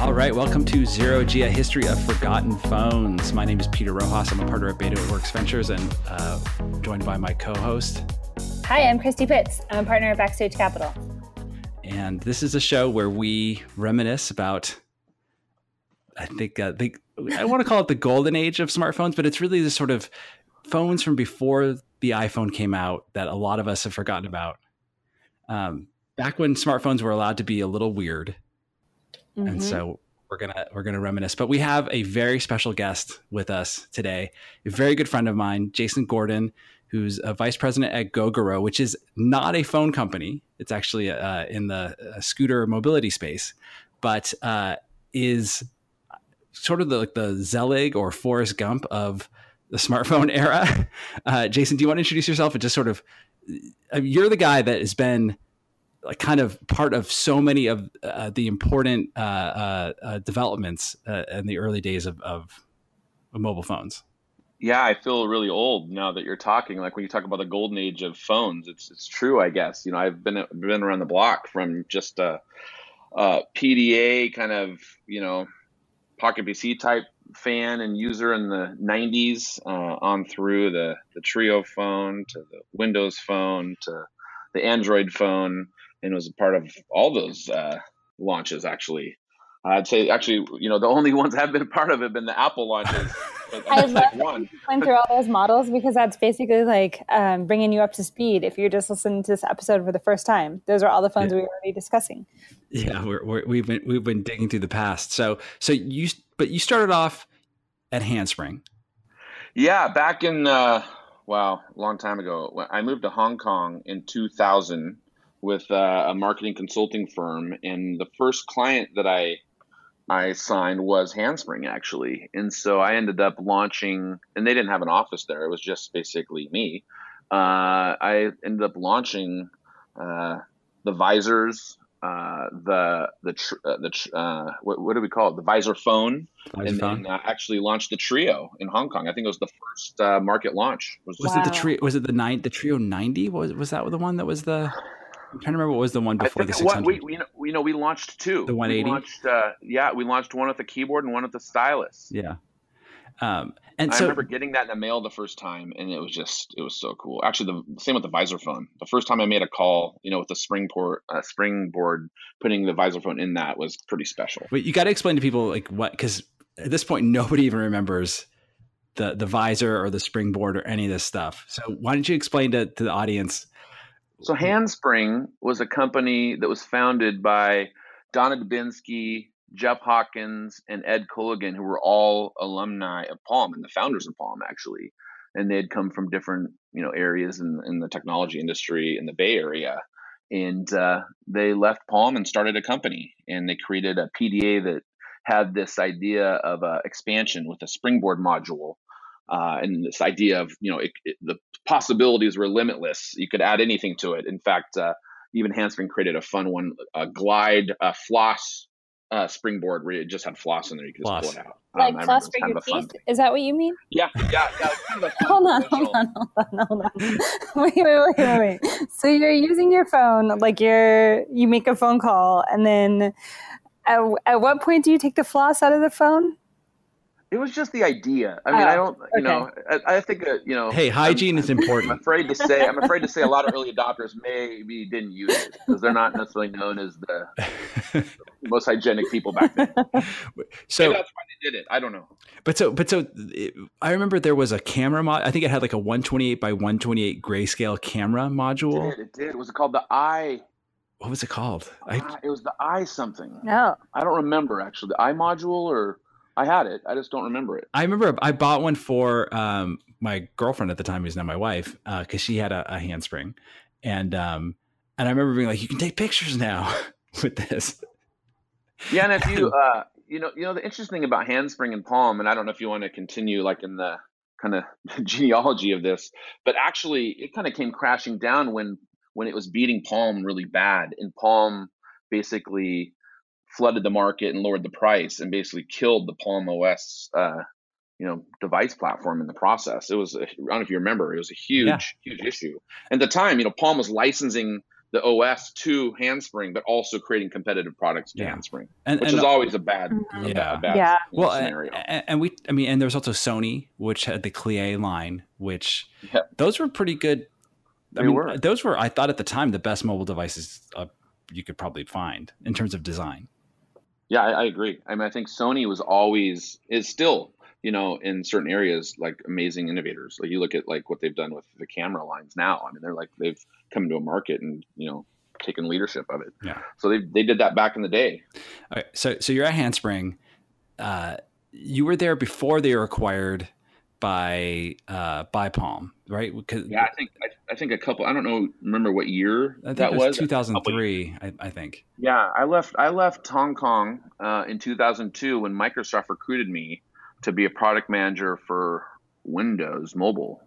All right, welcome to Zero G, a history of forgotten phones. My name is Peter Rojas. I'm a partner at Beta at Works Ventures and joined by my co-host. Hi, I'm Christy Pitts. I'm a partner at Backstage Capital. And this is a show where we reminisce about, I want to call it the golden age of smartphones, but it's really this sort of phones from before the iPhone came out that a lot of us have forgotten about. Back when smartphones were allowed to be a little weird. And so we're gonna reminisce. But we have a very special guest with us today, a very good friend of mine, Jason Gordon, who's a vice president at Gogoro, which is not a phone company. It's actually in the scooter mobility space, but is sort of the Zelig or Forrest Gump of the smartphone era. Jason, do you want to introduce yourself and just sort of, you're the guy that has been like kind of part of so many of the important developments in the early days of mobile phones. Yeah, I feel really old now that you're talking. Like when you talk about the golden age of phones, it's true, I guess. You know, I've been around the block from just a PDA kind of, you know, Pocket PC type fan and user in the 90s on through the Treo phone to the Windows phone to the Android phone. And was a part of all those launches, actually. I'd say, actually, you know, the only ones I've been a part of have been the Apple launches. I love like one. Went through all those models because that's basically like bringing you up to speed if you're just listening to this episode for the first time. Those are all the phones we were already discussing. Yeah, we've been digging through the past. So you started off at Handspring. Yeah, back in a long time ago. I moved to Hong Kong in 2000. With a marketing consulting firm, and the first client that I signed was Handspring, actually. And so I ended up launching, and they didn't have an office there. It was just basically me. I ended up launching the Visors, what do we call it? The Visor phone, and actually launched the Treo in Hong Kong. I think it was the first market launch. Was it the Treo? Was it the Treo 90? Was that the one that was the? I'm trying to remember what was the one before the 600. We launched two. The 180? We launched one with a keyboard and one with a stylus. Yeah. I remember getting that in the mail the first time, and it was so cool. Actually, the same with the Visor phone. The first time I made a call, you know, with the Springboard, putting the Visor phone in that was pretty special. But you got to explain to people like what, because at this point, nobody even remembers the Visor or the Springboard or any of this stuff. So why don't you explain to the audience? So Handspring was a company that was founded by Donna Dubinsky, Jeff Hawkins, and Ed Culligan, who were all alumni of Palm and the founders of Palm, actually. And they had come from different, you know, areas in the technology industry in the Bay Area. And they left Palm and started a company. And they created a PDA that had this idea of expansion with a Springboard module. And this idea of, you know, the possibilities were limitless. You could add anything to it. In fact, even Handspring created a fun one, a glide, a floss Springboard where it just had floss in there. You could just pull it out. Like floss for your teeth? Is that what you mean? Yeah. Hold on. Wait. So you're using your phone, like you make a phone call, and then at what point do you take the floss out of the phone? It was just the idea. I mean, I think, you know. Hey, hygiene is important. I'm afraid to say a lot of early adopters maybe didn't use it because they're not necessarily known as the most hygienic people back then. So maybe that's why they did it. I don't know. But I remember there was a camera mod. I think it had like a 128 by 128 grayscale camera module. It did. Was it called the I? What was it called? It was the I something. No. I don't remember, actually. The I module or. I had it. I just don't remember it. I remember I bought one for my girlfriend at the time, who's now my wife, because she had a Handspring, and I remember being like, "You can take pictures now with this." Yeah, and if you, you know, the interesting thing about Handspring and Palm, and I don't know if you want to continue like in the kind of genealogy of this, but actually, it kind of came crashing down when it was beating Palm really bad, and Palm basically flooded the market and lowered the price and basically killed the Palm OS, device platform in the process. It was, I don't know if you remember, it was a huge issue. And at the time, you know, Palm was licensing the OS to Handspring, but also creating competitive products to Handspring, which is always a bad, bad scenario. And there's also Sony, which had the Clear line, which those were pretty good. Those were, I thought at the time, the best mobile devices you could probably find in terms of design. Yeah, I agree. I mean, I think Sony was always, is still, you know, in certain areas, like amazing innovators. Like you look at like what they've done with the camera lines now. I mean, they're like, they've come to a market and, you know, taken leadership of it. Yeah. So they did that back in the day. All right. So you're at Handspring. You were there before they were acquired by Palm, right? I think a couple, I don't know, remember what year that was. 2003, I think. Yeah, I left Hong Kong in 2002 when Microsoft recruited me to be a product manager for Windows Mobile,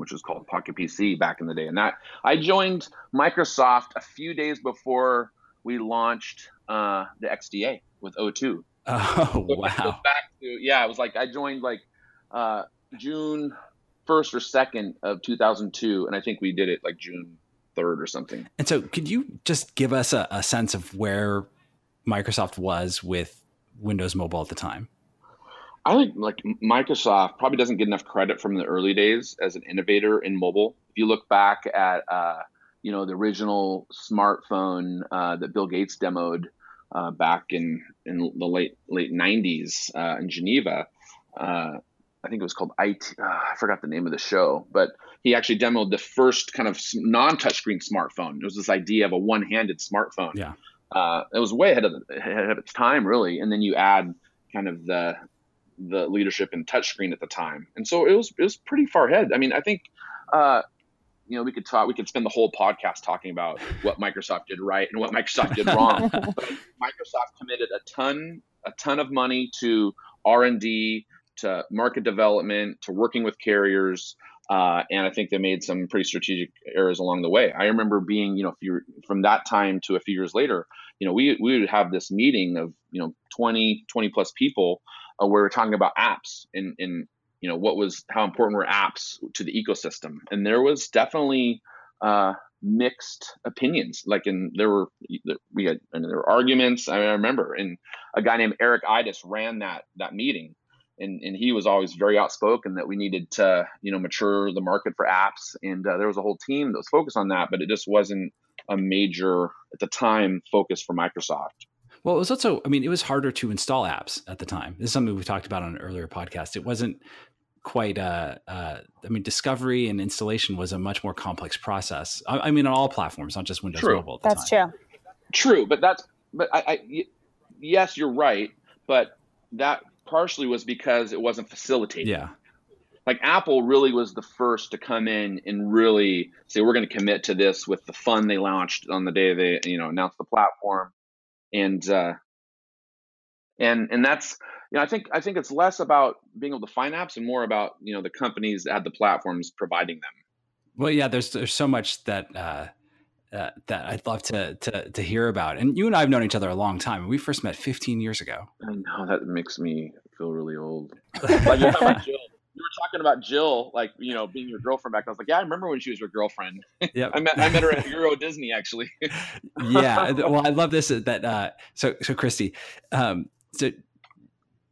which was called Pocket PC back in the day. And that I joined Microsoft a few days before we launched the XDA with O2. Oh, wow. So back to, it was like I joined like June 1st or 2nd of 2002, and I think we did it like June 3rd or something. And so could you just give us a sense of where Microsoft was with Windows Mobile at the time? I think like Microsoft probably doesn't get enough credit from the early days as an innovator in mobile. If you look back at, you know, the original smartphone that Bill Gates demoed back in the late 90s in Geneva, I think it was called IT. I forgot the name of the show, but he actually demoed the first kind of non-touchscreen smartphone. It was this idea of a one-handed smartphone. Yeah, it was way ahead of its time, really. And then you add kind of the leadership in touchscreen at the time. And so it was pretty far ahead. I mean, I think, you know, we could spend the whole podcast talking about what Microsoft did right and what Microsoft did wrong. But Microsoft committed a ton of money to R&D, to market development, to working with carriers. And I think they made some pretty strategic errors along the way. I remember being, you know, from that time to a few years later, you know, we would have this meeting of, you know, 20 plus people, where we're talking about apps and you know how important were apps to the ecosystem, and there was definitely mixed opinions. Like, and there were arguments. I mean, I remember, and a guy named Eric Idis ran that meeting, and he was always very outspoken that we needed to, you know, mature the market for apps, and there was a whole team that was focused on that, but it just wasn't a major at the time focus for Microsoft. Well, it was also, I mean, it was harder to install apps at the time. This is something we talked about on an earlier podcast. It wasn't quite, discovery and installation was a much more complex process. I mean, on all platforms, not just Windows Mobile. That's true. True. But yes, you're right. But that partially was because it wasn't facilitated. Yeah. Like Apple really was the first to come in and really say, we're going to commit to this with the fund they launched on the day they, you know, announced the platform. And that's, you know, I think it's less about being able to find apps and more about, you know, the companies that had the platforms providing them. Well, yeah, there's so much that that I'd love to hear about. And you and I have known each other a long time. We first met 15 years ago. I know, that makes me feel really old. Like, you know, you were talking about Jill, like, you know, being your girlfriend back then. I was like, yeah, I remember when she was your girlfriend. Yep. I met her at Euro Disney, actually. Yeah. Well, I love this. That so Christy, so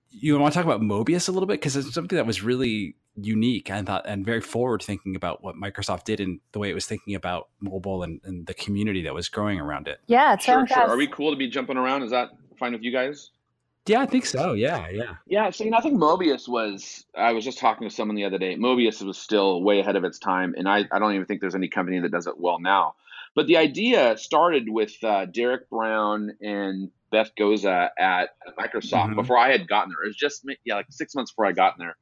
you want to talk about Mobius a little bit? Because it's something that was really unique, I thought, and very forward thinking about what Microsoft did and the way it was thinking about mobile and the community that was growing around it. Yeah. Sure. Are we cool to be jumping around? Is that fine with you guys? Yeah, I think so. Yeah. So, you know, I think Mobius was, I was just talking to someone the other day, Mobius was still way ahead of its time. And I don't even think there's any company that does it well now. But the idea started with Derek Brown and Beth Goza at Microsoft before I had gotten there. It was just like 6 months before I got in there.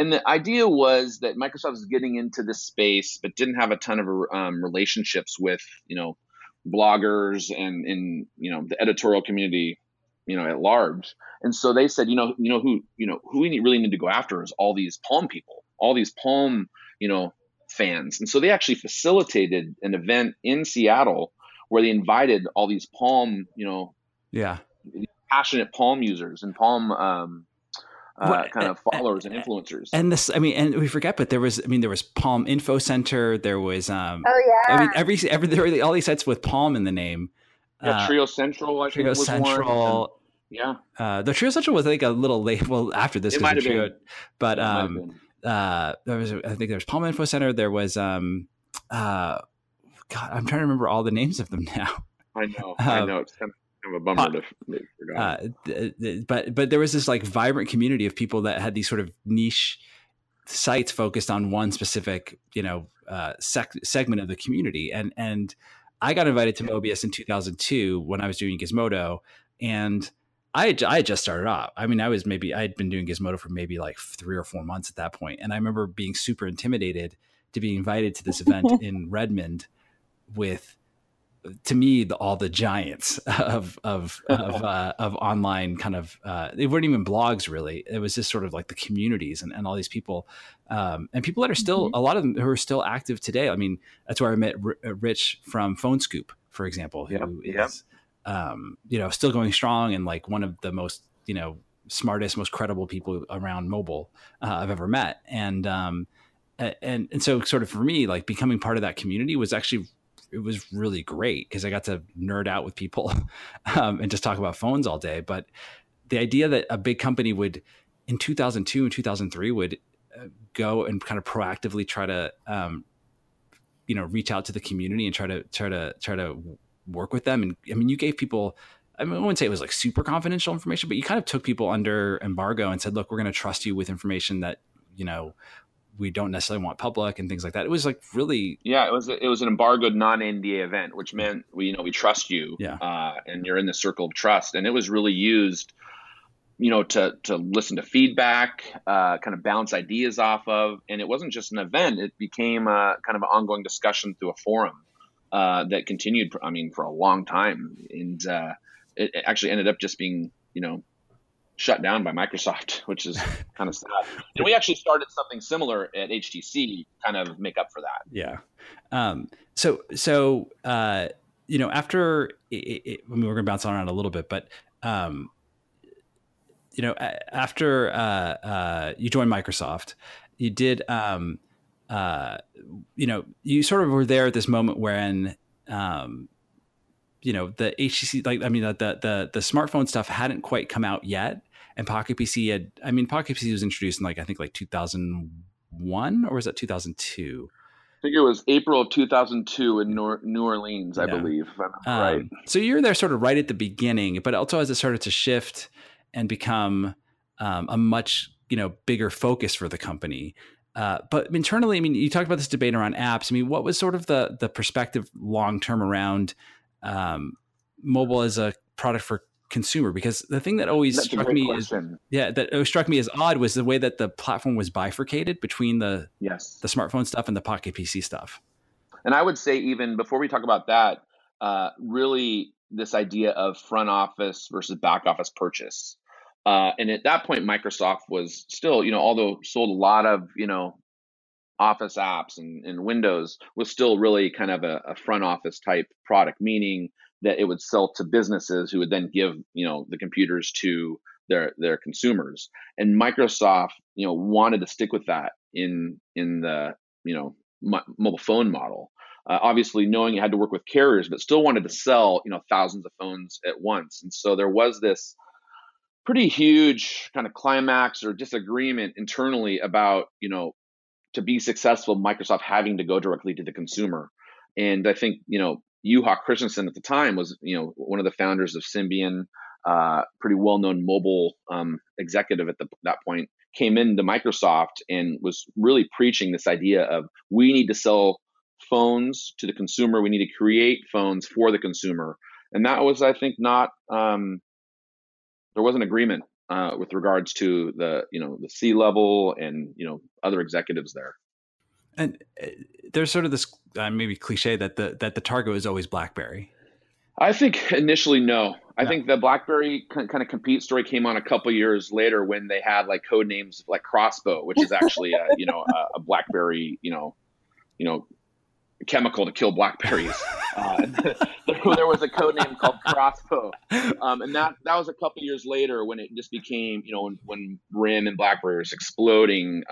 And the idea was that Microsoft was getting into this space, but didn't have a ton of relationships with, you know, bloggers and, you know, the editorial community, you know, at large. And so they said, who we really need to go after is all these Palm people, all these Palm, you know, fans. And so they actually facilitated an event in Seattle where they invited all these Palm, you know, passionate Palm users and Palm kind of followers and influencers. And this, I mean, and we forget, but there was, I mean, there was Palm Info Center. There was, I mean, every there were all these sites with Palm in the name. Yeah, Treo Central, I think was one. Treo Central. Yeah. The Treo Central was, I think, a little late. Well, after this, it might have been. But there was, I think, there was Palm Info Center. There was, God, I'm trying to remember all the names of them now. I know. It's kind of a bummer to forget. But there was this like vibrant community of people that had these sort of niche sites focused on one specific, you know, segment of the community. And I got invited to Mobius in 2002 when I was doing Gizmodo, and I had just started off. I mean, I had been doing Gizmodo for maybe like 3 or 4 months at that point. And I remember being super intimidated to be invited to this event in Redmond with, to me, all the giants of online kind of, they weren't even blogs really. It was just sort of like the communities and all these people, and people that are still, a lot of them who are still active today. I mean, that's where I met Rich from Phone Scoop, for example, who is, you know, still going strong and like one of the most, you know, smartest, most credible people around mobile I've ever met. And so sort of for me, like becoming part of that community was actually, it was really great because I got to nerd out with people and just talk about phones all day. But the idea that a big company would, in 2002 and 2003, would go and kind of proactively try to, you know, reach out to the community and try to work with them. And I mean, you gave people, I mean, I wouldn't say it was like super confidential information, but you kind of took people under embargo and said, look, we're going to trust you with information that, you know, we don't necessarily want public and things like that. It was like really, it was an embargoed non-NDA event, which meant we trust you, and you're in the circle of trust. And it was really used, you know, to listen to feedback, kind of bounce ideas off of. And it wasn't just an event; it became a kind of an ongoing discussion through a forum that continued. I mean, for a long time, and it actually ended up just being, you know, shut down by Microsoft, which is kind of sad. And we actually started something similar at HTC, kind of make up for that. Yeah. So you know, after I mean, we're going to bounce around a little bit, but you know, after you joined Microsoft, you did, you know, you sort of were there at this moment when, you know, the HTC, like, I mean, the smartphone stuff hadn't quite come out yet. And Pocket PC had, I mean, Pocket PC was introduced in like, I think like 2001 or was that 2002? I think it was April of 2002 in New Orleans, I believe. Right. So you're there sort of right at the beginning, but also as it started to shift and become a much, you know, bigger focus for the company. But internally, I mean, you talked about this debate around apps. I mean, what was sort of the perspective long-term around mobile as a product for consumer, because the thing that always struck me as odd was the way that the platform was bifurcated between the smartphone stuff and the Pocket PC stuff. And I would say, even before we talk about that, really this idea of front office versus back office purchase. And at that point, Microsoft was still, you know, although sold a lot of, you know, Office apps and Windows, was still really kind of a front office type product, meaning that it would sell to businesses who would then give, you know, the computers to their consumers. And Microsoft, you know, wanted to stick with that in the, you know, mobile phone model. Obviously knowing it had to work with carriers, but still wanted to sell, you know, thousands of phones at once. And so there was this pretty huge kind of climax or disagreement internally about, you know, to be successful, Microsoft having to go directly to the consumer. And I think, you know, Juha Christensen at the time was, you know, one of the founders of Symbian, pretty well-known mobile executive at that point, came into Microsoft and was really preaching this idea of, we need to sell phones to the consumer. We need to create phones for the consumer. And that was, I think, not, there wasn't agreement with regards to the, you know, the C-level and, you know, other executives there. And there's sort of this maybe cliche that the target is always BlackBerry. I think initially, no. I think the BlackBerry kind of compete story came on a couple years later when they had like code names like Crossbow, which is actually a, you know, a BlackBerry, you know, chemical to kill blackberries. There was a code name called Crossbow, and that was a couple years later when it just became, you know, when RIM and BlackBerry was exploding,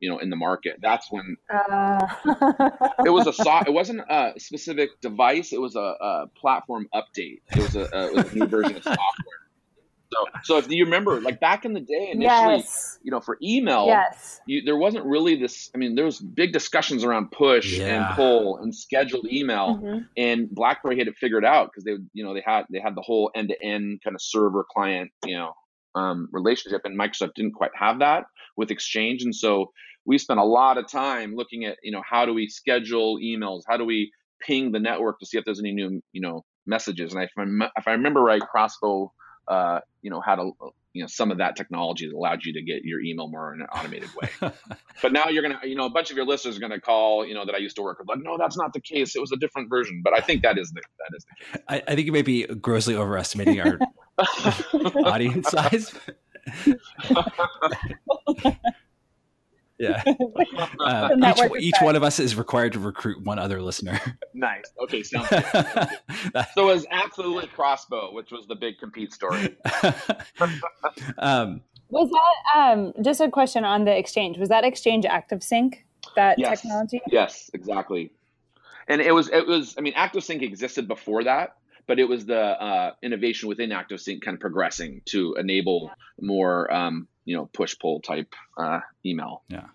you know, in the market. That's when it was it wasn't a specific device. It was a platform update. It was a new version of software. So if you remember, like back in the day, initially, yes. you know, for email, yes. There wasn't really this. I mean, there was big discussions around push yeah. and pull and scheduled email, mm-hmm. and BlackBerry had it figured out because they had the whole end-to-end kind of server client, you know, relationship, and Microsoft didn't quite have that with Exchange, and so we spent a lot of time looking at, you know, how do we schedule emails, how do we ping the network to see if there's any new, you know, messages, and if I remember right, Crossbow. You know, how to, you know, some of that technology that allowed you to get your email more in an automated way. But now you're going to, you know, a bunch of your listeners are going to call, you know, that I used to work with, like, no, that's not the case. It was a different version. But I think that is the case. I think you may be grossly overestimating our audience size. Yeah. Each one of us is required to recruit one other listener. Nice. Okay, sounds good. So it was absolutely Crossbow, which was the big compete story. Was that just a question on the Exchange? Was that Exchange ActiveSync? That yes, technology? Yes, exactly. And it was. I mean, ActiveSync existed before that, but it was the innovation within ActiveSync kind of progressing to enable more. You know, push-pull type email. Yeah.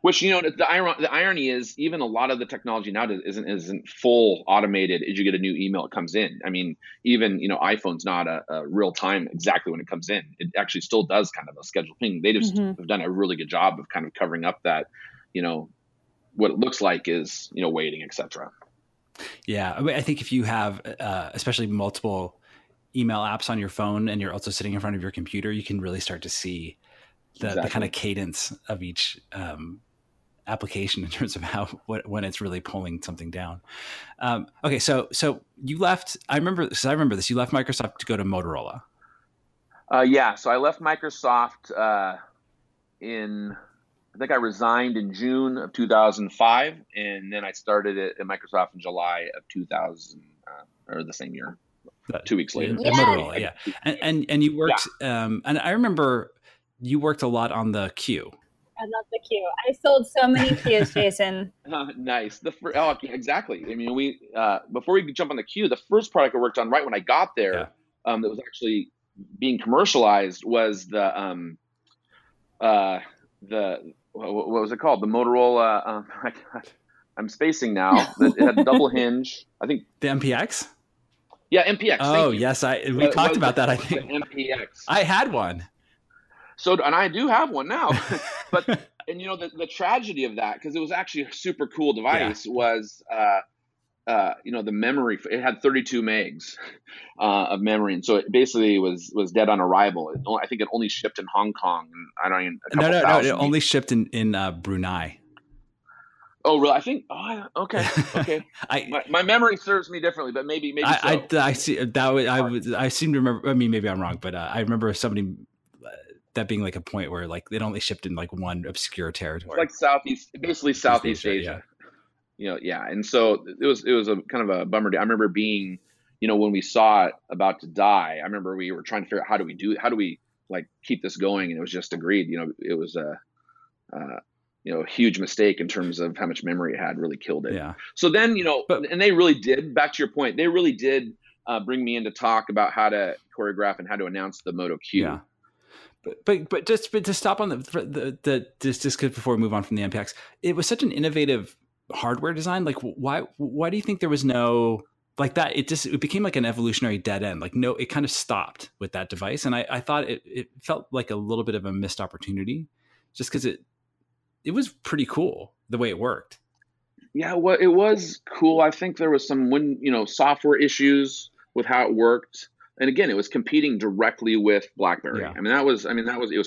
Which, you know, the irony is even a lot of the technology now isn't full automated. As you get a new email, it comes in. I mean, even, you know, iPhone's not a real time exactly when it comes in. It actually still does kind of a scheduled ping. They just have done a really good job of kind of covering up that, you know, what it looks like is, you know, waiting, et cetera. Yeah. I mean, I think if you have especially multiple email apps on your phone and you're also sitting in front of your computer, you can really start to see the kind of cadence of each application in terms of when it's really pulling something down. Okay. So you left, you left Microsoft to go to Motorola. Yeah. So I left Microsoft I think I resigned in June of 2005. And then I started at Microsoft in July of 2000 or the same year. 2 weeks later. Yes. Motorola, yeah. And you worked, yeah. And I remember you worked a lot on the Q. I love the Q. I sold so many Qs, Jason. Nice. Exactly. I mean, we before we could jump on the Q, the first product I worked on right when I got there that was actually being commercialized was the what was it called? The Motorola, my God, I'm spacing now. It had a double hinge. I think. The MPX? Yeah, MPX. Oh, yes. We talked about that, I think. MPX. I had one. And I do have one now. And you know, the tragedy of that, because it was actually a super cool device, was, you know, the memory. It had 32 megs of memory. And so it basically was dead on arrival. I think it only shipped in Hong Kong. It only shipped in Brunei. Oh, really? I think. Oh, okay. My memory serves me differently, but maybe. I see that. I seem to remember. I mean, maybe I'm wrong, but I remember somebody that being like a point where like it only shipped in like one obscure territory, like Southeast Asia. Yeah. You know, yeah. And so it was a kind of a bummer. I remember being, you know, when we saw it about to die. I remember we were trying to figure out how do we like keep this going, and it was just agreed. You know, it was you know, a huge mistake in terms of how much memory it had, really killed it. Yeah. So then, you know, and they really did, back to your point, they really did bring me in to talk about how to choreograph and how to announce the Moto Q. Yeah. But just to stop on just before we move on from the MPX, it was such an innovative hardware design. Like why do you think there was no like that? It became like an evolutionary dead end. Like no, it kind of stopped with that device. And I thought it felt like a little bit of a missed opportunity just because it was pretty cool the way it worked. Yeah, well, it was cool. I think there was some, you know, software issues with how it worked. And again, it was competing directly with BlackBerry. Yeah. I mean, it was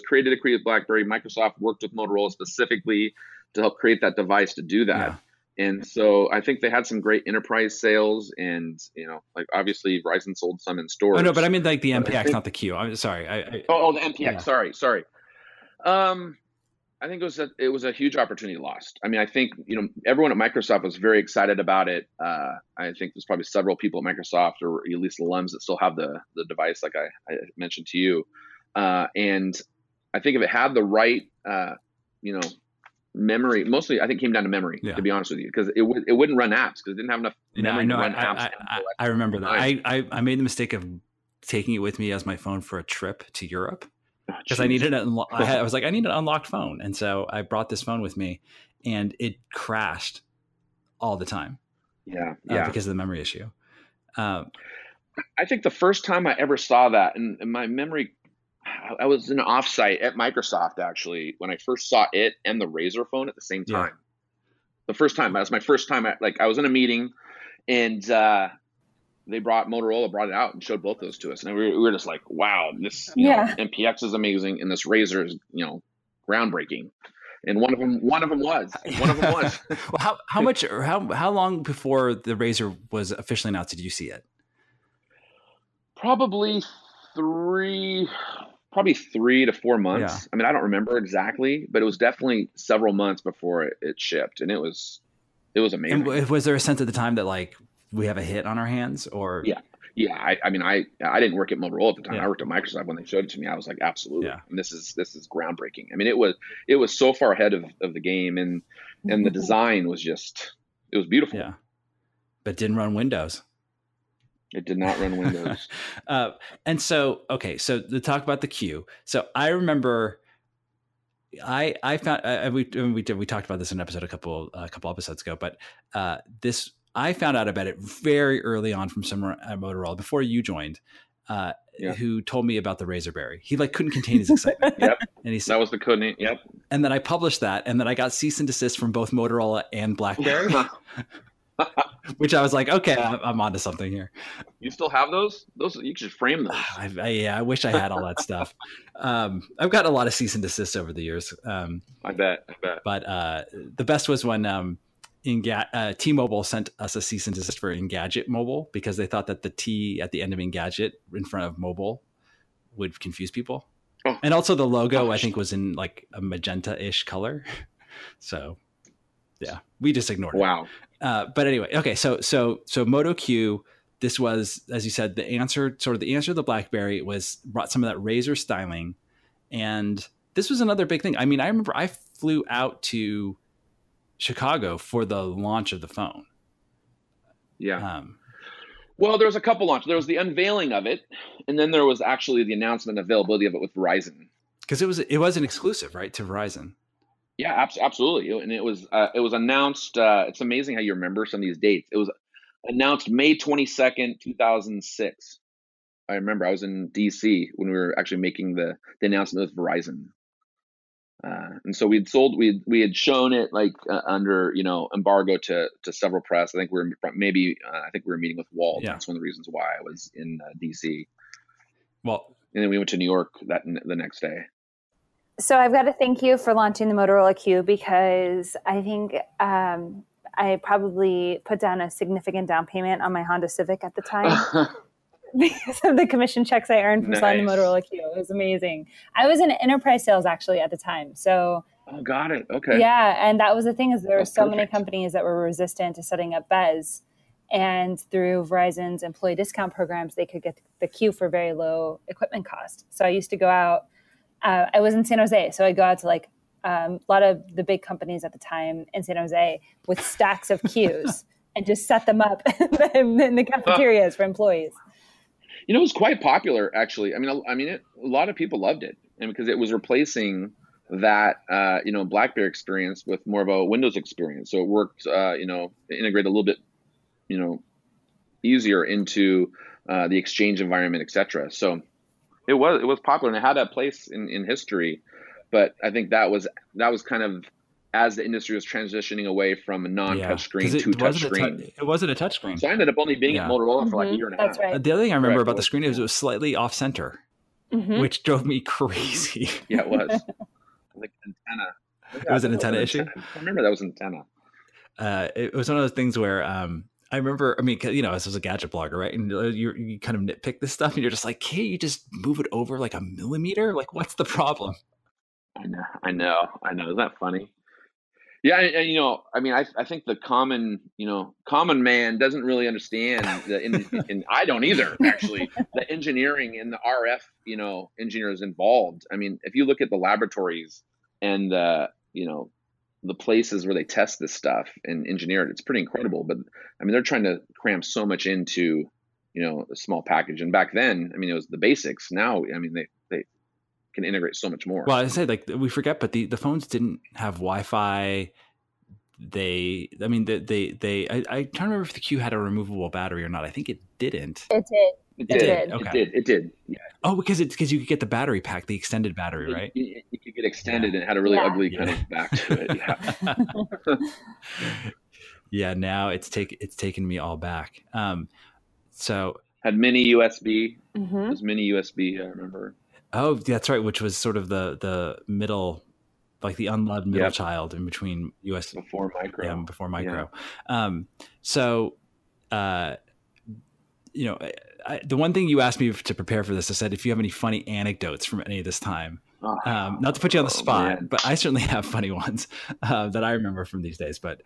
created to create BlackBerry. Microsoft worked with Motorola specifically to help create that device to do that. Yeah. And so I think they had some great enterprise sales and, you know, like obviously Verizon sold some in stores. Oh, no, but I mean like the MPX, not the Q. I'm sorry. The MPX. Yeah. Sorry. I think it was a huge opportunity lost. I mean, I think, you know, everyone at Microsoft was very excited about it. I think there's probably several people at Microsoft, or at least alums, that still have the device, like I mentioned to you. And I think if it had the right, you know, memory, mostly I think it came down to memory, yeah, to be honest with you, because it wouldn't run apps because it didn't have enough memory to run apps. I remember that. I made the mistake of taking it with me as my phone for a trip to Europe. Because I needed it, I was like, I need an unlocked phone, and so I brought this phone with me, and it crashed all the time. Yeah, because of the memory issue. I think the first time I ever saw that, and my memory, I was in an offsite at Microsoft actually when I first saw it and the RAZR phone at the same time. Yeah. The first time, that was my first time. I was in a meeting, and they Motorola brought it out and showed both those to us. And we were just like, wow, this MPX is amazing. And this RAZR is, you know, groundbreaking. And one of them was. Well, how long before the RAZR was officially announced did you see it? Probably 3 to 4 months. Yeah. I mean, I don't remember exactly, but it was definitely several months before it shipped. And it was amazing. And was there a sense at the time that, like, we have a hit on our hands? Or yeah. I mean, I didn't work at Motorola at the time. Yeah. I worked at Microsoft. When they showed it to me, I was like, absolutely, yeah, and this is groundbreaking. I mean, it was so far ahead of the game, and the design was just, it was beautiful. Yeah, but didn't run Windows. It did not run Windows. And so, okay, so to talk about the Q. So I remember, we talked about this in an episode a couple episodes ago, but this. I found out about it very early on from someone at Motorola before you joined, who told me about the RAZRberry. He couldn't contain his excitement. Yep. And he said, that was the code name. Yep. And then I published that, and then I got cease and desist from both Motorola and BlackBerry, which I was like, okay, I'm onto something here. You still have those? Those, you should frame those. I wish I had all that stuff. I've gotten a lot of cease and desist over the years. I bet. But the best was when, T-Mobile sent us a cease and desist for Engadget Mobile because they thought that the T at the end of Engadget in front of mobile would confuse people. Oh. And also the logo, I think, was in like a magenta-ish color. So yeah, we just ignored it. Wow. But anyway, okay. So Moto Q, this was, as you said, the answer to the BlackBerry brought some of that RAZR styling. And this was another big thing. I mean, I remember I flew out to Chicago for the launch of the phone. Yeah. Well, there was a couple launches. There was the unveiling of it, and then there was actually the announcement and availability of it with Verizon. Because it was an exclusive, right, to Verizon. Yeah, absolutely. And it was announced. It's amazing how you remember some of these dates. It was announced May 22nd, 2006. I remember I was in DC when we were actually making the announcement with Verizon. And so we had shown it under, you know, embargo to several press. I think we were meeting with Walt. Yeah. That's one of the reasons why I was in DC. Well, and then we went to New York the next day. So I've got to thank you for launching the Motorola Q, because I think, I probably put down a significant down payment on my Honda Civic at the time. Because of the commission checks I earned from selling the Motorola Q. It was amazing. I was in enterprise sales actually at the time. So got it. Okay. Yeah. And that was the thing, is there were so many companies that were resistant to setting up BES, and through Verizon's employee discount programs, they could get the Q for very low equipment cost. So I used to go out, I was in San Jose. So I'd go out to a lot of the big companies at the time in San Jose with stacks of Qs and just set them up in the cafeterias for employees. You know, it was quite popular, actually. I mean, a lot of people loved it, and because it was replacing that, you know, BlackBerry experience with more of a Windows experience. So it worked, you know, integrated a little bit, you know, easier into the Exchange environment, et cetera. So it was popular, and it had a place in history. But I think that was kind of as the industry was transitioning away from a non-touchscreen to touchscreen. It wasn't a touchscreen. So I ended up only being at Motorola for a year and a half. That's right. The other thing I remember about the screen is it was slightly off-center, which drove me crazy. Yeah, it was. Like an antenna. It was an antenna issue? I remember that was an antenna. It was one of those things where I remember, I mean, you know, this was a gadget blogger, right? And you kind of nitpick this stuff, and you're just like, can't you just move it over like a millimeter? Like, what's the problem? I know. Isn't that funny? Yeah, and you know, I mean, I think the common man doesn't really understand and I don't either, actually, the engineering and the RF, you know, engineers involved. I mean, if you look at the laboratories and you know, the places where they test this stuff and engineer it, it's pretty incredible. But I mean, they're trying to cram so much into, you know, a small package. And back then, I mean, it was the basics. Now, I mean, they can integrate so much more. Well, I say, like, we forget, but the phones didn't have Wi-Fi. I can't remember if the Q had a removable battery or not. I think it didn't. It did. Okay. It did. Yeah. Oh, because you could get the battery pack, the extended battery, right? You could get extended, and it had a really ugly kind of back to it. Yeah. Yeah. Now it's taken me all back. So had mini USB. Mm-hmm. It was mini USB. I remember. Oh, that's right. Which was sort of the middle, like the unloved middle child in between USB before micro. Yeah. You know, the one thing you asked me to prepare for this, I said, if you have any funny anecdotes from any of this time, not to put you on the spot, but I certainly have funny ones that I remember from these days. But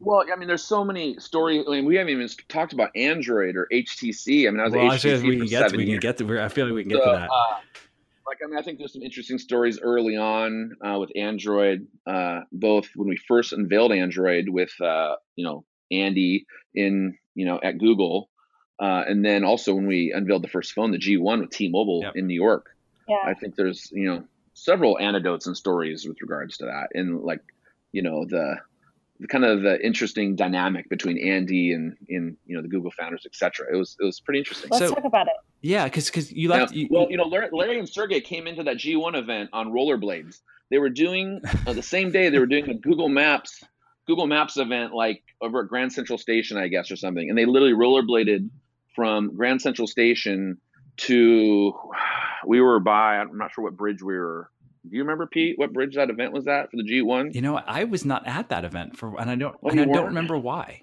well, I mean, there's so many stories. I mean, we haven't even talked about Android or HTC. I mean, I was I feel like we can get to that. I mean, I think there's some interesting stories early on with Android, both when we first unveiled Android with, you know, Andy in, you know, at Google. And then also when we unveiled the first phone, the G1 with T-Mobile in New York, I think there's, you know, several anecdotes and stories with regards to that. And like, you know, the kind of the interesting dynamic between Andy and you know, the Google founders, et cetera. It was pretty interesting. Let's talk about it. Yeah. Cause you left. Larry and Sergey came into that G1 event on rollerblades. They were doing the same day they were doing a Google Maps event, like over at Grand Central Station, I guess, or something. And they literally rollerbladed from Grand Central Station to, we were by, I'm not sure what bridge we were. Do you remember, Pete, what bridge that event was at for the G1? You know, I was not at that event and I don't remember why.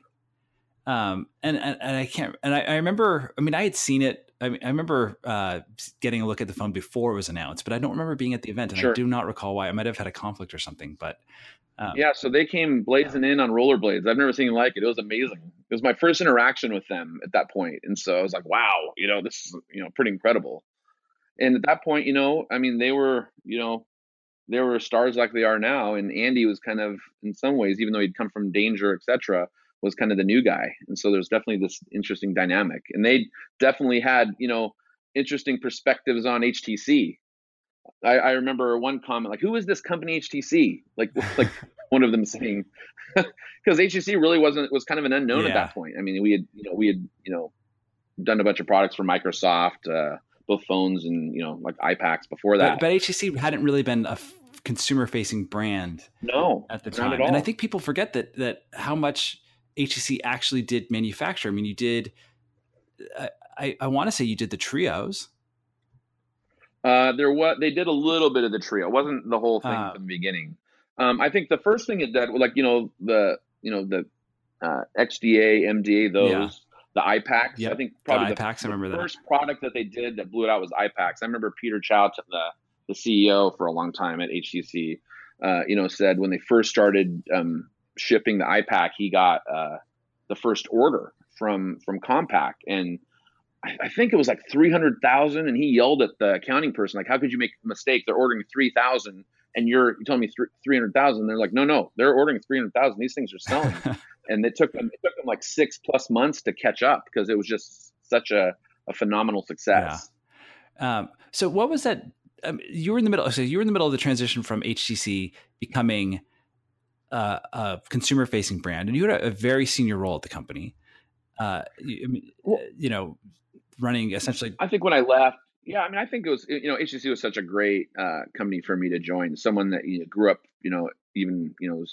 And I can't, and I remember, I mean, I had seen it. I mean, I remember getting a look at the phone before it was announced, but I don't remember being at the event, and I do not recall why. I might've had a conflict or something, but yeah, so they came blazing in on rollerblades. I've never seen like it. It was amazing. It was my first interaction with them at that point. And so I was like, wow, you know, this is, you know, pretty incredible. And at that point, you know, I mean, they were stars like they are now. And Andy was kind of, in some ways, even though he'd come from Danger, et cetera, was kind of the new guy. And so there's definitely this interesting dynamic. And they definitely had, you know, interesting perspectives on HTC. I remember one comment, like, who is this company HTC? Like one of them saying, because HTC really was kind of an unknown at that point. I mean, we had done a bunch of products for Microsoft, both phones and, you know, like iPAQs before that. But HTC hadn't really been a consumer facing brand. No, at the time. Not at all. And I think people forget that how much HTC actually did manufacture. I mean, you did, I want to say you did the Treos. They did a little bit of the Treo. It wasn't the whole thing from the beginning. I think the first thing it did, like, the XDA, MDA, the iPAQs. Yep. I think probably the iPAQs, I remember the first product that they did that blew it out was iPAQs. I remember Peter Chow, the CEO for a long time at HTC, you know, said when they first started shipping the iPAQ, he got the first order from Compaq, and I think it was like 300,000, and he yelled at the accounting person, like, how could you make a mistake? They're ordering 3,000 and you're telling me 300,000. They're like, no, they're ordering 300,000. These things are selling. And it took them like 6+ months to catch up because it was just such a phenomenal success. Yeah. So what was that? You were in the middle of the transition from HTC becoming a consumer facing brand, and you had a very senior role at the company. You know, running essentially. I think when I left, I think it was, you know, HTC was such a great company for me to join. Someone that, you know, grew up, you know, even, you know,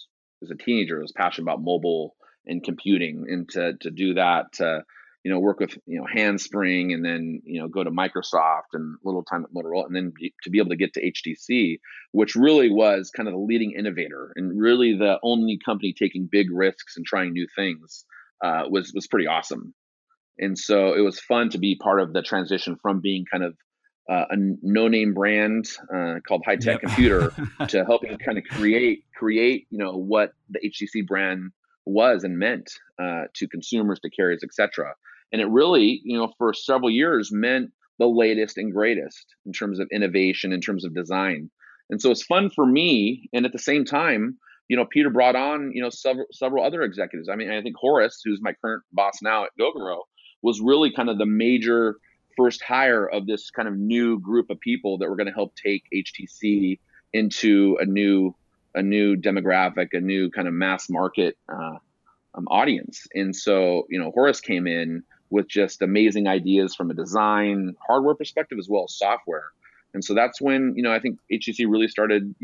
as a teenager, was passionate about mobile and computing, and to do that, you know, work with, you know, Handspring, and then, you know, go to Microsoft and a little time at Motorola, and then to be able to get to HTC, which really was kind of the leading innovator and really the only company taking big risks and trying new things. Was pretty awesome. And so it was fun to be part of the transition from being kind of a no-name brand called High Tech Computer to help you kind of create what the HTC brand was and meant to consumers, to carriers, etc. And it really, for several years meant the latest and greatest in terms of innovation, in terms of design. And so it's fun for me. And at the same time, Peter brought on, several other executives. I mean, I think Horace, who's my current boss now at Gogoro, was really kind of the major first hire of this kind of new group of people that were going to help take HTC into a new demographic, a new kind of mass market audience. And so, Horace came in with just amazing ideas from a design, hardware perspective, as well as software. And so that's when, I think HTC really started,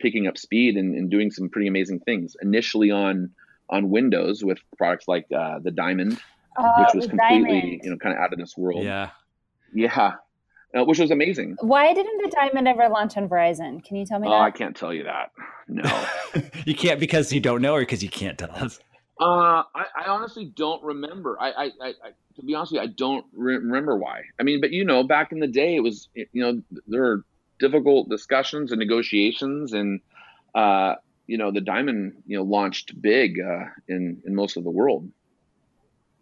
picking up speed and doing some pretty amazing things initially on Windows with products like the Diamond, which was completely, kind of out of this world. Yeah. Which was amazing. Why didn't the Diamond ever launch on Verizon? Can you tell me that? Oh, I can't tell you that. No. You can't because you don't know or because you can't tell us? I honestly don't remember. I to be honest with you, I don't remember why. I mean, but back in the day, it was, there were difficult discussions and negotiations, and the Diamond, launched big in most of the world.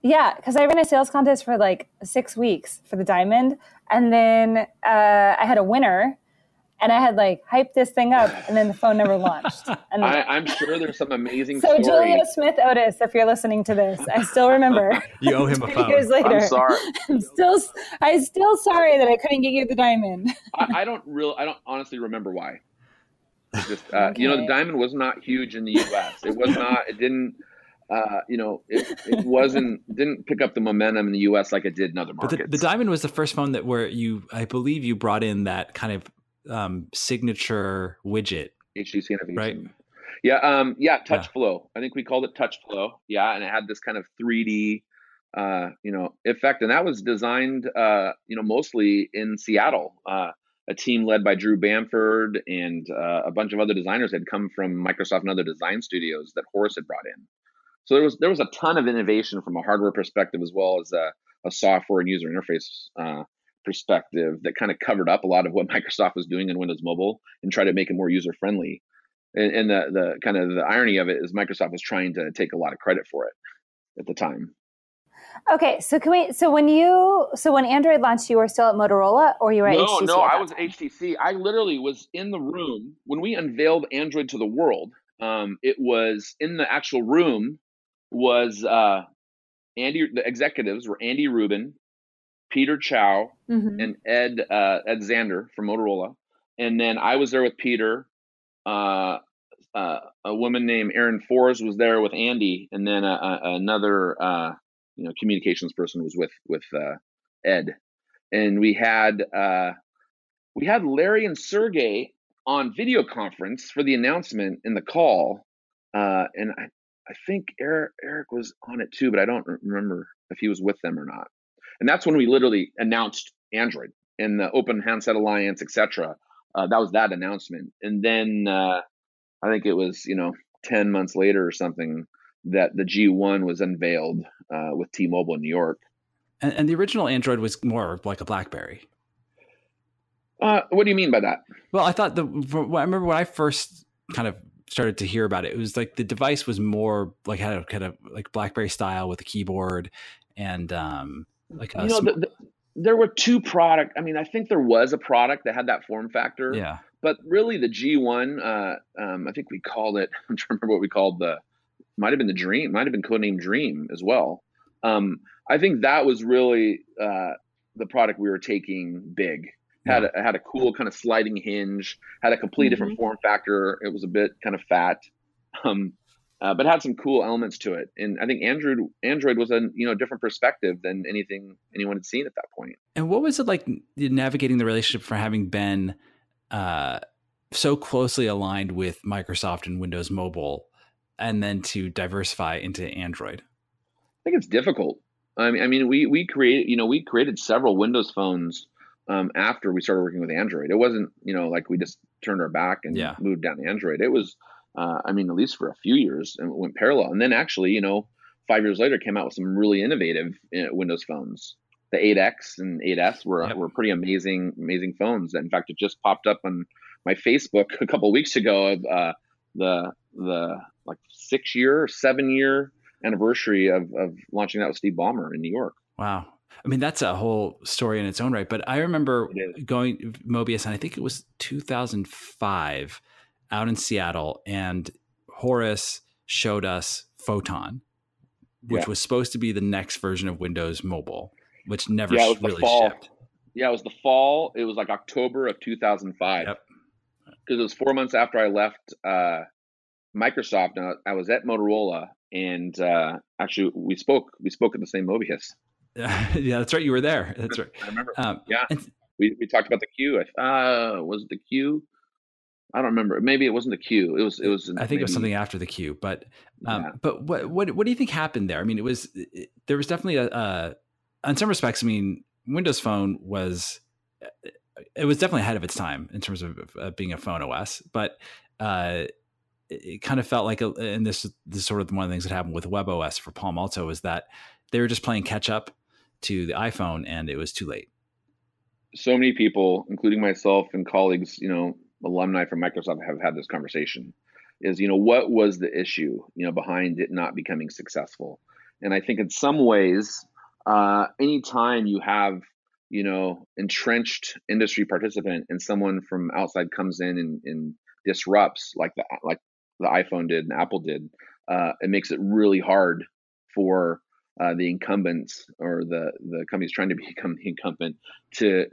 Yeah, because I ran a sales contest for like 6 weeks for the Diamond, and then I had a winner. And I had hyped this thing up, and then the phone never launched. And I'm sure there's some amazing story. So Julia Smith Otis, if you're listening to this, I still remember. You owe him a phone. Years later, I'm sorry. I'm still sorry that I couldn't get you the Diamond. I don't honestly remember why. Just, okay. The Diamond was not huge in the U.S. It was not. It didn't. It didn't pick up the momentum in the U.S. like it did in other markets. But the Diamond was the first phone that I believe you brought in that kind of signature widget, HTC innovation, right? Touch flow. I think we called it touch flow. Yeah. And it had this kind of 3D, effect. And that was designed, mostly in Seattle, a team led by Drew Bamford and, a bunch of other designers had come from Microsoft and other design studios that Horace had brought in. So there was a ton of innovation from a hardware perspective, as well as a software and user interface, perspective that kind of covered up a lot of what Microsoft was doing in Windows Mobile and try to make it more user friendly. And the kind of the irony of it is Microsoft was trying to take a lot of credit for it at the time. Okay, when Android launched, you were still at Motorola, or you were at HTC? No, I was at HTC. I literally was in the room when we unveiled Android to the world. It was in the actual room was the executives were Andy Rubin, Peter Chow, mm-hmm. and Ed Zander from Motorola. And then I was there with Peter. A woman named Erin Forrest was there with Andy. And then another communications person was with Ed. And we had Larry and Sergey on video conference for the announcement in the call. And I think Eric was on it too, but I don't remember if he was with them or not. And that's when we literally announced Android and the Open Handset Alliance, et cetera. That was that announcement. And then I think it was, 10 months later or something that the G1 was unveiled with T-Mobile in New York. And the original Android was more like a BlackBerry. What do you mean by that? Well, I thought I remember when I first kind of started to hear about it, it was like the device was more like had a kind of like BlackBerry style with a keyboard and there were two products. I mean, I think there was a product that had that form factor. Yeah. But really, the G1, I think we called it. I'm trying to remember what we called might have been the Dream, might have been codenamed Dream as well. I think that was really the product we were taking big. Had a cool kind of sliding hinge. Had a completely mm-hmm. different form factor. It was a bit kind of fat. But had some cool elements to it, and I think Android was a different perspective than anything anyone had seen at that point. And what was it like navigating the relationship for having been so closely aligned with Microsoft and Windows Mobile, and then to diversify into Android? I think it's difficult. I mean, we created several Windows phones after we started working with Android. It wasn't like we just turned our back and moved down to Android. It was. At least for a few years, and it went parallel. And then actually, 5 years later, came out with some really innovative Windows phones the 8X and 8S were pretty amazing phones. In fact, it just popped up on my Facebook a couple of weeks ago of the like 6-year, 7-year anniversary of launching that with Steve Ballmer in New York. Wow. I mean, that's a whole story in its own right. But I remember going Mobius, and I think it was 2005 out in Seattle, and Horace showed us Photon, which was supposed to be the next version of Windows Mobile, which never really shipped. Yeah, it was the fall. It was like October of 2005. Yep. Because it was 4 months after I left Microsoft, and I was at Motorola, and actually we spoke at the same Mobius. Yeah, that's right. You were there. That's right. I remember. Yeah, we talked about the Q. Was it the Q? I don't remember. Maybe it wasn't the Q. It was. I think it was something after the Q. But but what do you think happened there? I mean, there was definitely a in some respects. I mean, Windows Phone was definitely ahead of its time in terms of being a phone OS, but it kind of felt like, and this sort of one of the things that happened with WebOS for Palm also is that they were just playing catch up to the iPhone, and it was too late. So many people, including myself and colleagues, alumni from Microsoft, have had this conversation is, what was the issue, behind it not becoming successful? And I think in some ways, anytime you have, entrenched industry participant and someone from outside comes in and disrupts like the iPhone did and Apple did, it makes it really hard for the incumbents or the companies trying to become the incumbent to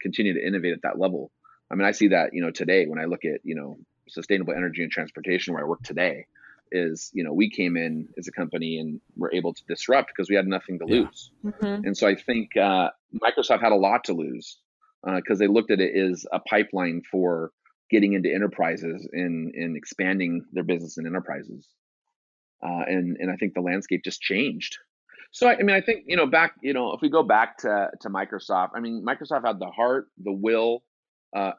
continue to innovate at that level. I mean, I see that, today when I look at, sustainable energy and transportation where I work today is, we came in as a company and were able to disrupt because we had nothing to lose. Mm-hmm. And so I think Microsoft had a lot to lose because they looked at it as a pipeline for getting into enterprises and expanding their business in enterprises. And I think the landscape just changed. So, I mean, I think, back, if we go back to Microsoft, I mean, Microsoft had the heart, the will,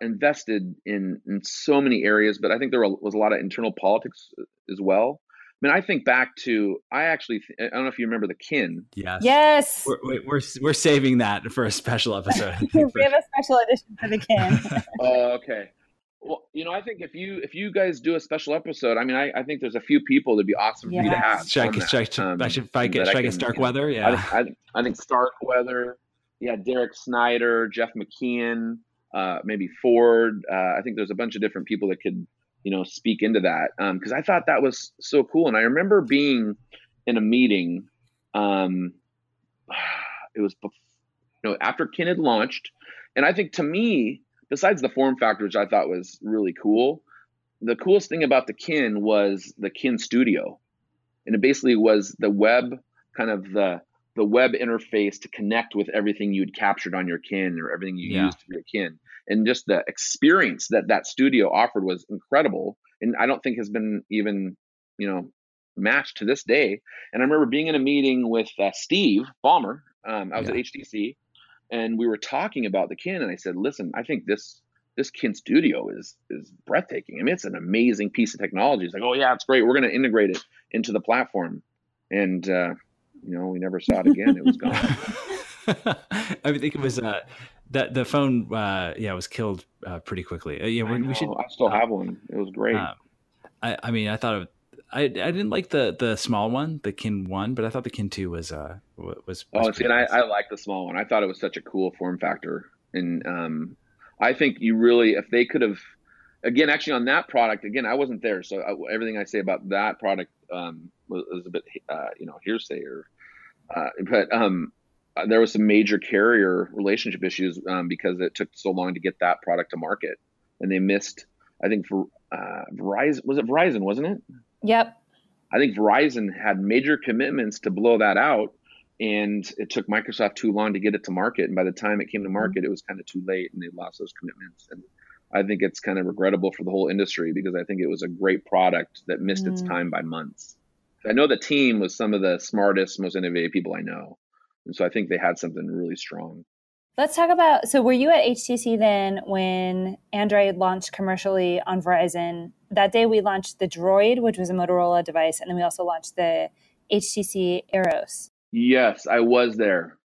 invested in so many areas, but I think there was a lot of internal politics as well. I mean, I think back to, I don't know if you remember the Kin. Yes. We're saving that for a special episode. We have a special edition for the Kin. Oh, okay. Well, I think if you guys do a special episode, I mean, I think there's a few people that'd be awesome for you to have. Should I get Starkweather? Yeah. I think Starkweather. Yeah. Derek Snyder, Jeff McKeon, maybe Ford. I think there's a bunch of different people that could, speak into that. Cause I thought that was so cool. And I remember being in a meeting, it was, after Kin had launched. And I think to me, besides the form factor, which I thought was really cool, the coolest thing about the Kin was the Kin Studio. And it basically was the web, kind of the web interface to connect with everything you'd captured on your Kin or everything you used for your Kin. And just the experience that studio offered was incredible. And I don't think has been even, matched to this day. And I remember being in a meeting with Steve Ballmer. I was at HTC. And we were talking about the Kin, and I said, "Listen, I think this Kin Studio is breathtaking. I mean, it's an amazing piece of technology." It's like, "Oh yeah, it's great. We're going to integrate it into the platform," and we never saw it again. It was gone. I think it was that the phone, was killed pretty quickly. We should. I still have one. It was great. I thought I didn't like the small one, the Kin 1, but I thought the Kin 2 was I like the small one. I thought it was such a cool form factor, and I think you really, if they could have, again, actually on that product, again, I wasn't there, so everything I say about that product was a bit hearsay but there was some major carrier relationship issues because it took so long to get that product to market, and they missed, I think, for Verizon, was it Verizon, wasn't it? Yep. I think Verizon had major commitments to blow that out, and it took Microsoft too long to get it to market. And by the time it came to market, it was kind of too late, and they lost those commitments. And I think it's kind of regrettable for the whole industry because I think it was a great product that missed its time by months. I know the team was some of the smartest, most innovative people I know. And so I think they had something really strong. Let's talk about, so were you at HTC then when Android launched commercially on Verizon? That day we launched the Droid, which was a Motorola device, and then we also launched the HTC Aeros. Yes, I was there.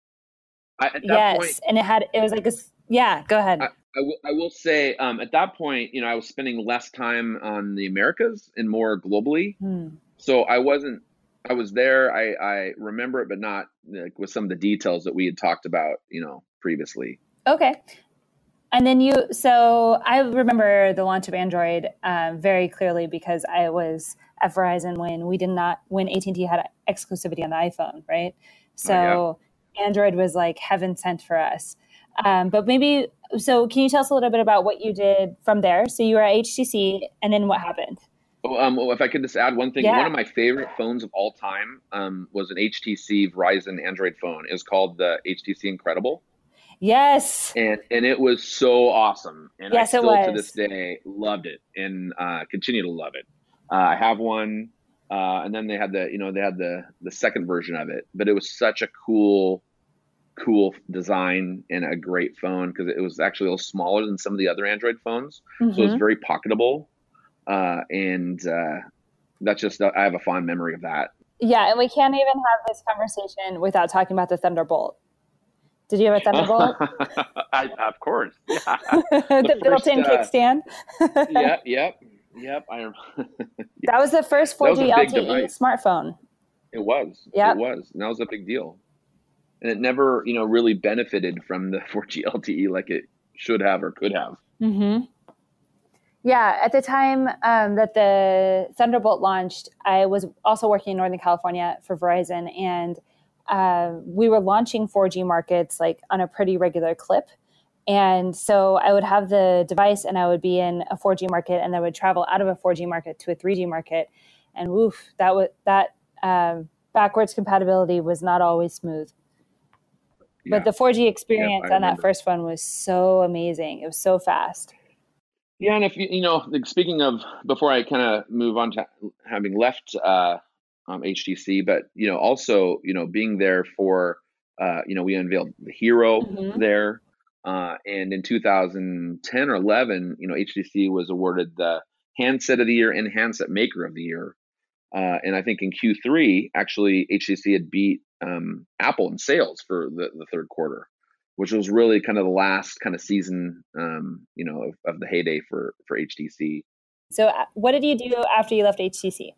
At that point, and it was like this. Yeah, go ahead. I will say at that point, you know, I was spending less time on the Americas and more globally. So I was there. I remember it, but not like with some of the details that we had talked about, you know, previously. Okay. And then so I remember the launch of Android very clearly because I was at Verizon when AT&T had exclusivity on the iPhone, right? So Android was like heaven sent for us. So can you tell us a little bit about what you did from there? So you were at HTC, and then what happened? Well, if I could just add one thing, one of my favorite phones of all time was an HTC Verizon Android phone. It was called the HTC Incredible. Yes. And it was so awesome. And yes, I still to this day loved it and continue to love it. I have one. And then they had the second version of it, but it was such a cool design and a great phone because it was actually a little smaller than some of the other Android phones. So it was very pocketable. That's just, I have a fond memory of that. Yeah. And we can't even have this conversation without talking about the Thunderbolt. Did you have a Thunderbolt? Of course. Yeah. The built-in kickstand. Yep. That was the first 4G LTE smartphone. It was. Yep. It was. And that was a big deal. And it never, you know, really benefited from the 4G LTE like it should have or could have. Mm-hmm. Yeah. At the time that the Thunderbolt launched, I was also working in Northern California for Verizon, and we were launching 4G markets like on a pretty regular clip. And so I would have the device and I would be in a 4G market, and I would travel out of a 4G market to a 3G market. And backwards compatibility was not always smooth. Yeah. But the 4G experience on that first one was so amazing. It was so fast. Yeah. And if you know, speaking of, before I kind of move on to having left HTC, but, you know, also, you know, being there for, you know, we unveiled the Hero there. And in 2010 or 11, you know, HTC was awarded the Handset of the Year and Handset Maker of the Year. And I think in Q3, actually, HTC had beat Apple in sales for the third quarter, which was really kind of the last kind of season, you know, of the heyday for HTC. So what did you do after you left HTC?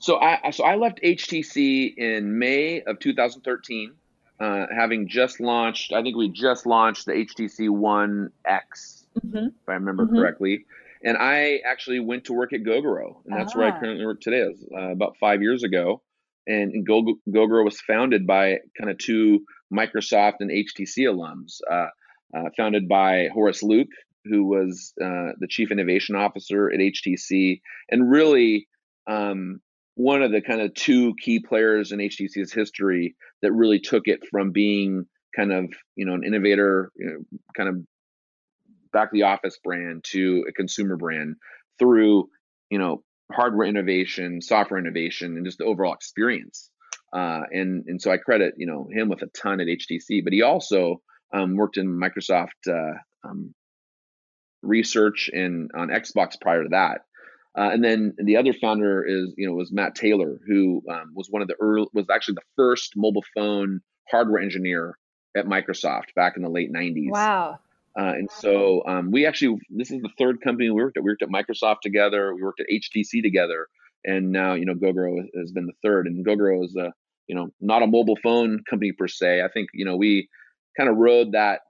So I left HTC in May of 2013, having just launched. I think we just launched the HTC One X, if I remember correctly. And I actually went to work at Gogoro, and that's where I currently work today. It was about 5 years ago, and Gogoro was founded by kind of two Microsoft and HTC alums, founded by Horace, who was the chief innovation officer at HTC, and really. One of the kind of two key players in HTC's history that really took it from being kind of, you know, an innovator, you know, kind of back the office brand to a consumer brand through, you know, hardware innovation, software innovation, and just the overall experience. And so I credit, you know, him with a ton at HTC, but he also worked in Microsoft research and on Xbox prior to that. And then the other founder was Matt Taylor, who was actually the first mobile phone hardware engineer at Microsoft back in the late 90s. Wow. So we actually, this is the third company we worked at. We worked at Microsoft together. We worked at HTC together. And now, you know, Gogoro has been the third. And Gogoro is, you know, not a mobile phone company per se. I think, you know, we kind of rode that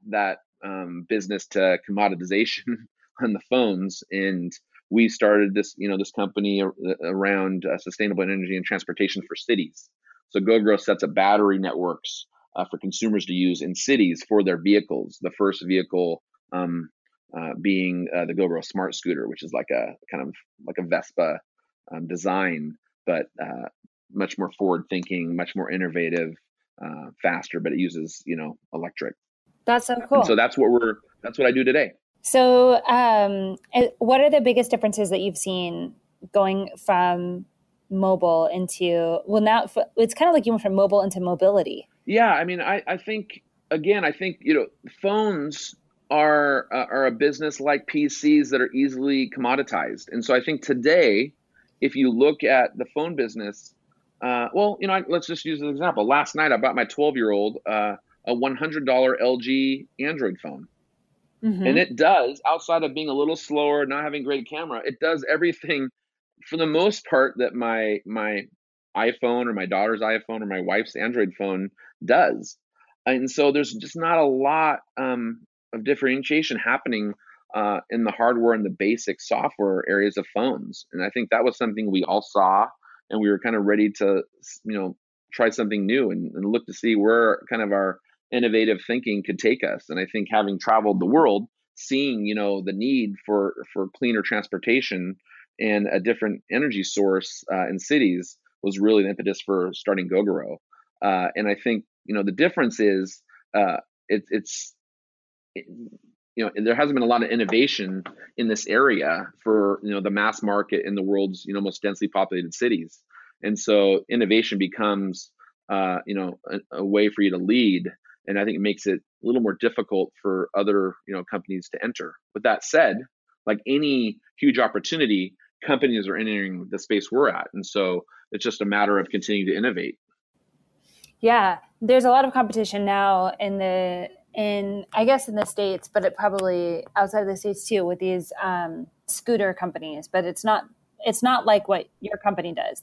business to commoditization on the phones, and we started this company around sustainable energy and transportation for cities. So Gogoro sets up battery networks for consumers to use in cities for their vehicles. The first vehicle being the Gogoro Smart Scooter, which is like a kind of like a Vespa design, but much more forward thinking, much more innovative, faster, but it uses, you know, electric. That's so cool. And so that's what I do today. So what are the biggest differences that you've seen going from mobile into, well, now it's kind of like you went from mobile into mobility. Yeah. I mean, I think, you know, phones are a business like PCs that are easily commoditized. And so I think today, if you look at the phone business, let's just use an example. Last night, I bought my 12-year-old a $100 LG Android phone. Mm-hmm. And it does, outside of being a little slower, not having great camera, it does everything for the most part that my iPhone or my daughter's iPhone or my wife's Android phone does. And so there's just not a lot of differentiation happening in the hardware and the basic software areas of phones. And I think that was something we all saw, and we were kind of ready to, try something new and look to see where kind of our innovative thinking could take us. And I think having traveled the world, seeing, the need for cleaner transportation and a different energy source in cities was really the impetus for starting Gogoro. And I think, the difference is there hasn't been a lot of innovation in this area for, the mass market in the world's, most densely populated cities. And so innovation becomes, a way for you to lead. And I think it makes it a little more difficult for other, companies to enter. With that said, like any huge opportunity, companies are entering the space we're at. And so it's just a matter of continuing to innovate. Yeah, there's a lot of competition now in the States, but it probably outside of the States too, with these scooter companies. But it's not like what your company does.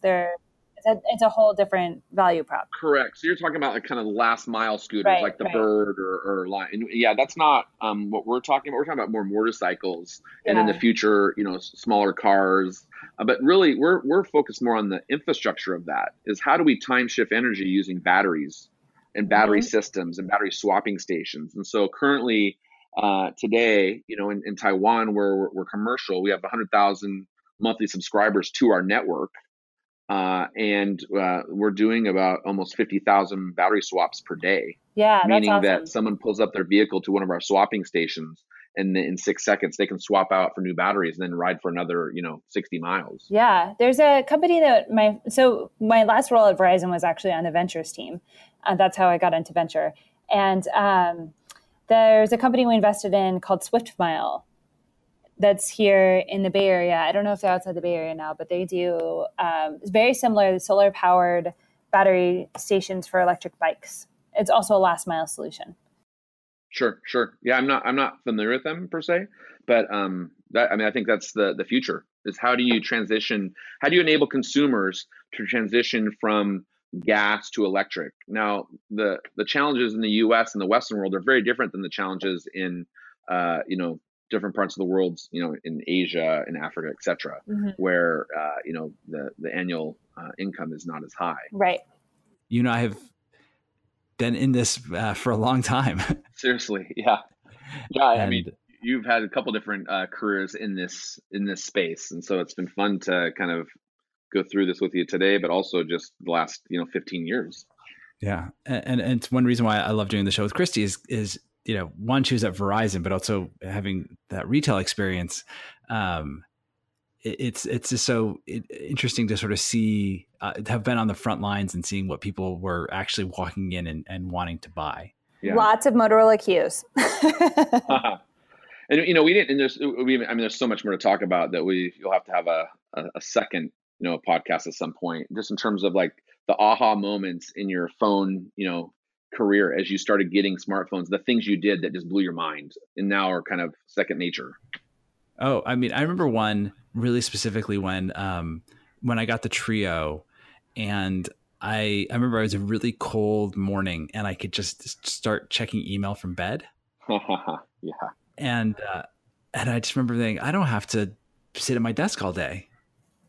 It's a whole different value prop. Correct. So you're talking about like kind of last mile scooters, right, like the Bird or Lion. And yeah, that's not what we're talking about. We're talking about more motorcycles, and in the future, smaller cars. But really, we're focused more on the infrastructure of that. Is how do we time shift energy using batteries and battery systems and battery swapping stations? And so currently, today, in Taiwan, where we're commercial, we have 100,000 monthly subscribers to our network. And we're doing about almost 50,000 battery swaps per day. Yeah, meaning that's awesome. That someone pulls up their vehicle to one of our swapping stations, and in 6 seconds they can swap out for new batteries and then ride for another, 60 miles. Yeah, there's a company that my last role at Verizon was actually on the ventures team. That's how I got into venture. And there's a company we invested in called SwiftMile. That's here in the Bay Area. I don't know if they're outside the Bay Area now, but they do very similar solar-powered battery stations for electric bikes. It's also a last-mile solution. Sure. Yeah, I'm not familiar with them per se, but I think that's the future. Is how do you transition? How do you enable consumers to transition from gas to electric? Now, the challenges in the U.S. and the Western world are very different than the challenges in different parts of the world, in Asia and Africa, et cetera, where, the annual income is not as high. Right. I have been in this for a long time. Seriously. Yeah. Yeah. I mean, you've had a couple different careers in this space. And so it's been fun to kind of go through this with you today, but also just the last, 15 years. Yeah. And it's one reason why I love doing the show with Christy is one, she was at Verizon, but also having that retail experience, it's just so interesting to sort of see, have been on the front lines and seeing what people were actually walking in and wanting to buy. Yeah. Lots of Motorola Qs. And we didn't. And there's so much more to talk about that you'll have to have a second podcast at some point, just in terms of like the aha moments in your phone, career as you started getting smartphones, the things you did that just blew your mind and now are kind of second nature. Oh, I mean, I remember one really specifically when I got the Treo, and I remember it was a really cold morning and I could just start checking email from bed. Yeah. And I just remember thinking, I don't have to sit at my desk all day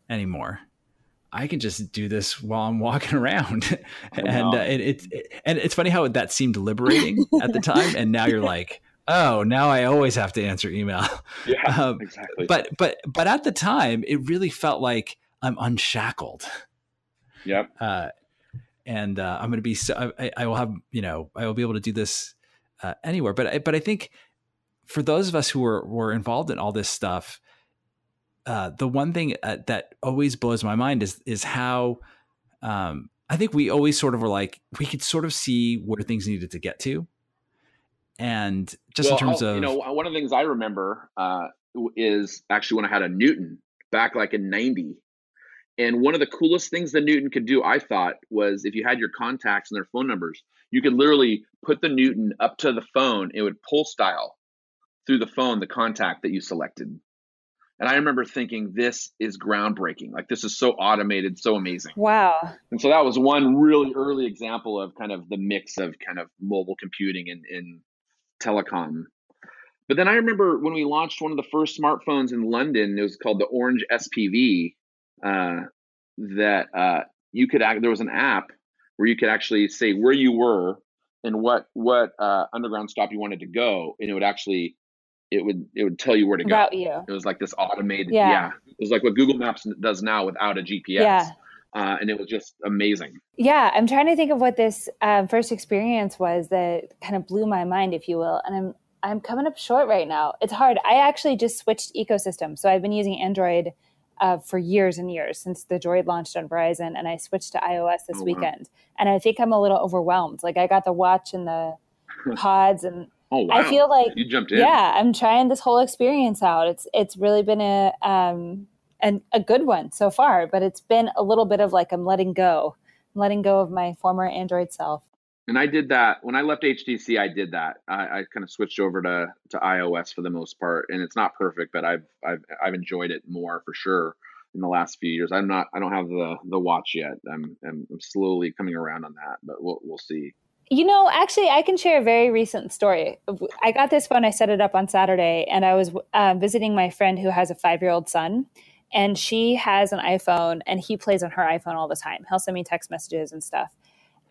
anymore. I can just do this while I'm walking around. And it's funny how that seemed liberating at the time. And now you're like, oh, now I always have to answer email. Yeah, exactly. But at the time it really felt like I'm unshackled. Yep. And I'm going to be, I will be able to do this anywhere. But I think for those of us who were involved in all this stuff, the one thing that always blows my mind is how I think we always sort of were like, we could sort of see where things needed to get to. And just in terms of... one of the things I remember is actually when I had a Newton back like in 90. And one of the coolest things the Newton could do, I thought, was if you had your contacts and their phone numbers, You could literally put the Newton up to the phone. It would pull style through the phone, the contact that you selected. And I remember thinking, this is groundbreaking. Like, this is so automated, so amazing. Wow. And so that was one really early example of kind of the mix of kind of mobile computing and telecom. But then I remember when we launched one of the first smartphones in London, it was called the Orange SPV, you could, there was an app where you could actually say where you were and what underground stop you wanted to go. And it would actually, it would tell you where to go. Route you. It was like this automated, yeah. It was like what Google Maps does now without a GPS. Yeah. And it was just amazing. Yeah. I'm trying to think of what this first experience was that kind of blew my mind, if you will. And I'm coming up short right now. It's hard. I actually just switched ecosystems. So I've been using Android for years and years since the Droid launched on Verizon, and I switched to iOS this weekend. And I think I'm a little overwhelmed. Like, I got the watch and the pods, and I feel like you jumped in. Yeah, I'm trying this whole experience out. It's really been a good one so far, but it's been a little bit of like I'm letting go of my former Android self. And I did that when I left HTC. I did that. I kind of switched over to iOS for the most part, and it's not perfect, but I've enjoyed it more for sure in the last few years. I don't have the watch yet. I'm slowly coming around on that, but we'll see. You know, actually, I can share a very recent story. I got this phone. I set it up on Saturday, and I was visiting my friend who has a 5-year-old son. And she has an iPhone, and he plays on her iPhone all the time. He'll send me text messages and stuff.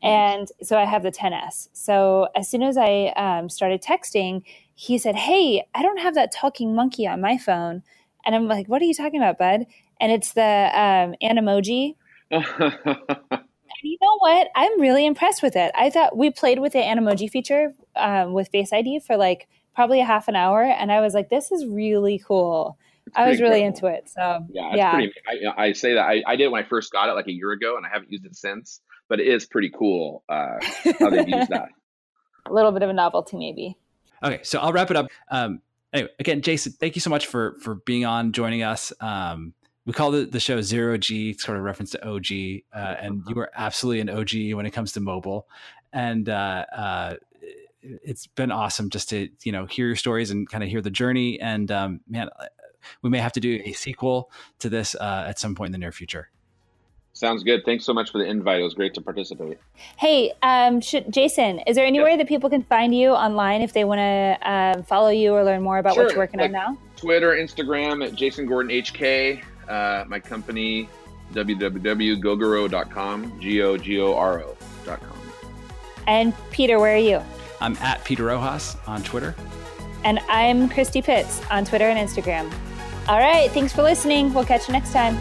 And so I have the 10S. So as soon as I started texting, he said, "Hey, I don't have that talking monkey on my phone." And I'm like, "What are you talking about, bud?" And it's the Animoji. And you know what? I'm really impressed with it. I thought we played with the Animoji feature with Face ID for like probably a half an hour. And I was like, this is really cool. I was really into it. So yeah. Pretty, I say that I did it when I first got it like a year ago, and I haven't used it since. But it is pretty cool how they use that. A little bit of a novelty, maybe. Okay, so I'll wrap it up. Anyway, again, Jason, thank you so much for being on, joining us. We call the show Zero G, sort of reference to OG, and you are absolutely an OG when it comes to mobile. And it's been awesome just to hear your stories and kind of hear the journey. And man, we may have to do a sequel to this at some point in the near future. Sounds good. Thanks so much for the invite. It was great to participate. Hey, Jason, is there anywhere that people can find you online if they want to follow you or learn more about what you're working on now? Twitter, Instagram at Jason Gordon HK. My company, www.gogoro.com, Gogoro.com. And Peter, where are you? I'm at Peter Rojas on Twitter. And I'm Christy Pitts on Twitter and Instagram. All right. Thanks for listening. We'll catch you next time.